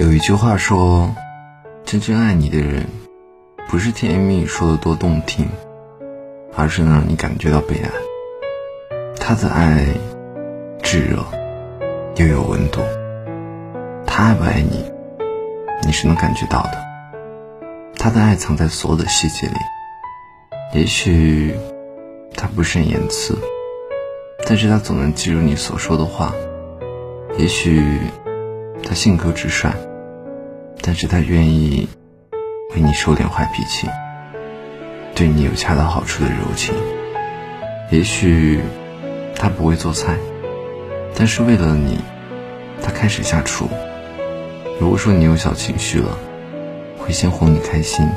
有一句话说，真正爱你的人不是甜言蜜语说的多动听，而是能让你感觉到被爱。他的爱炙热又有温度，他爱不爱你，你是能感觉到的。他的爱藏在所有的细节里，也许他不善言辞，但是他总能记住你所说的话。也许他性格直率，但是他愿意为你收点坏脾气，对你有恰到好处的柔情。也许他不会做菜，但是为了你他开始下厨。如果说你有小情绪了，会先哄你开心。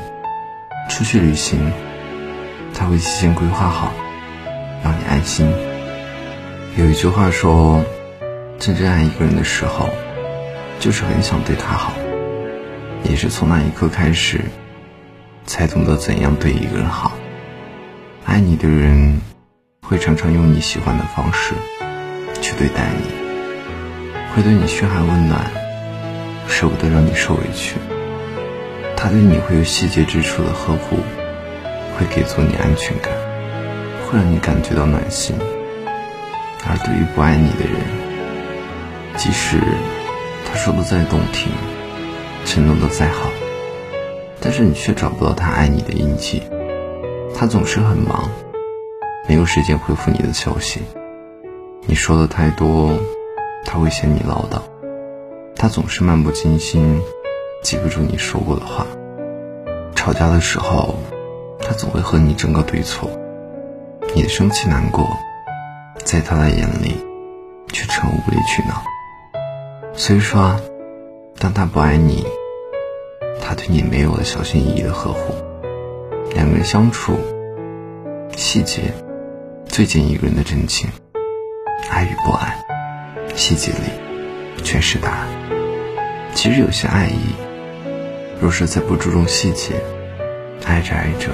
出去旅行，他会提前规划好，让你安心。有一句话说，真正爱一个人的时候，就是很想对他好，也是从那一刻开始，才懂得怎样对一个人好。爱你的人会常常用你喜欢的方式去对待你，会对你嘘寒问暖，舍不得让你受委屈。他对你会有细节之处的呵护，会给足你安全感，会让你感觉到暖心。而对于不爱你的人，即使他说的再动听，承诺的再好，但是你却找不到他爱你的印记。他总是很忙，没有时间回复你的消息。你说的太多，他会嫌你唠叨。他总是漫不经心，记不住你说过的话。吵架的时候，他总会和你争个对错。你的生气难过，在他的眼里却成无理取闹。所以说，当他不爱你，他对你没有了小心翼翼的呵护。两个人相处，细节最见一个人的真情。爱与不爱，细节里全是答案。其实有些爱意，若是再不注重细节，爱着爱着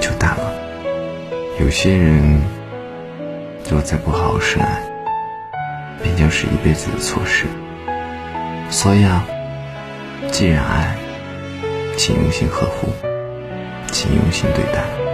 就淡了。有些人若再不好好深爱，便将是一辈子的错失。所以啊，既然爱，请用心呵护，请用心对待。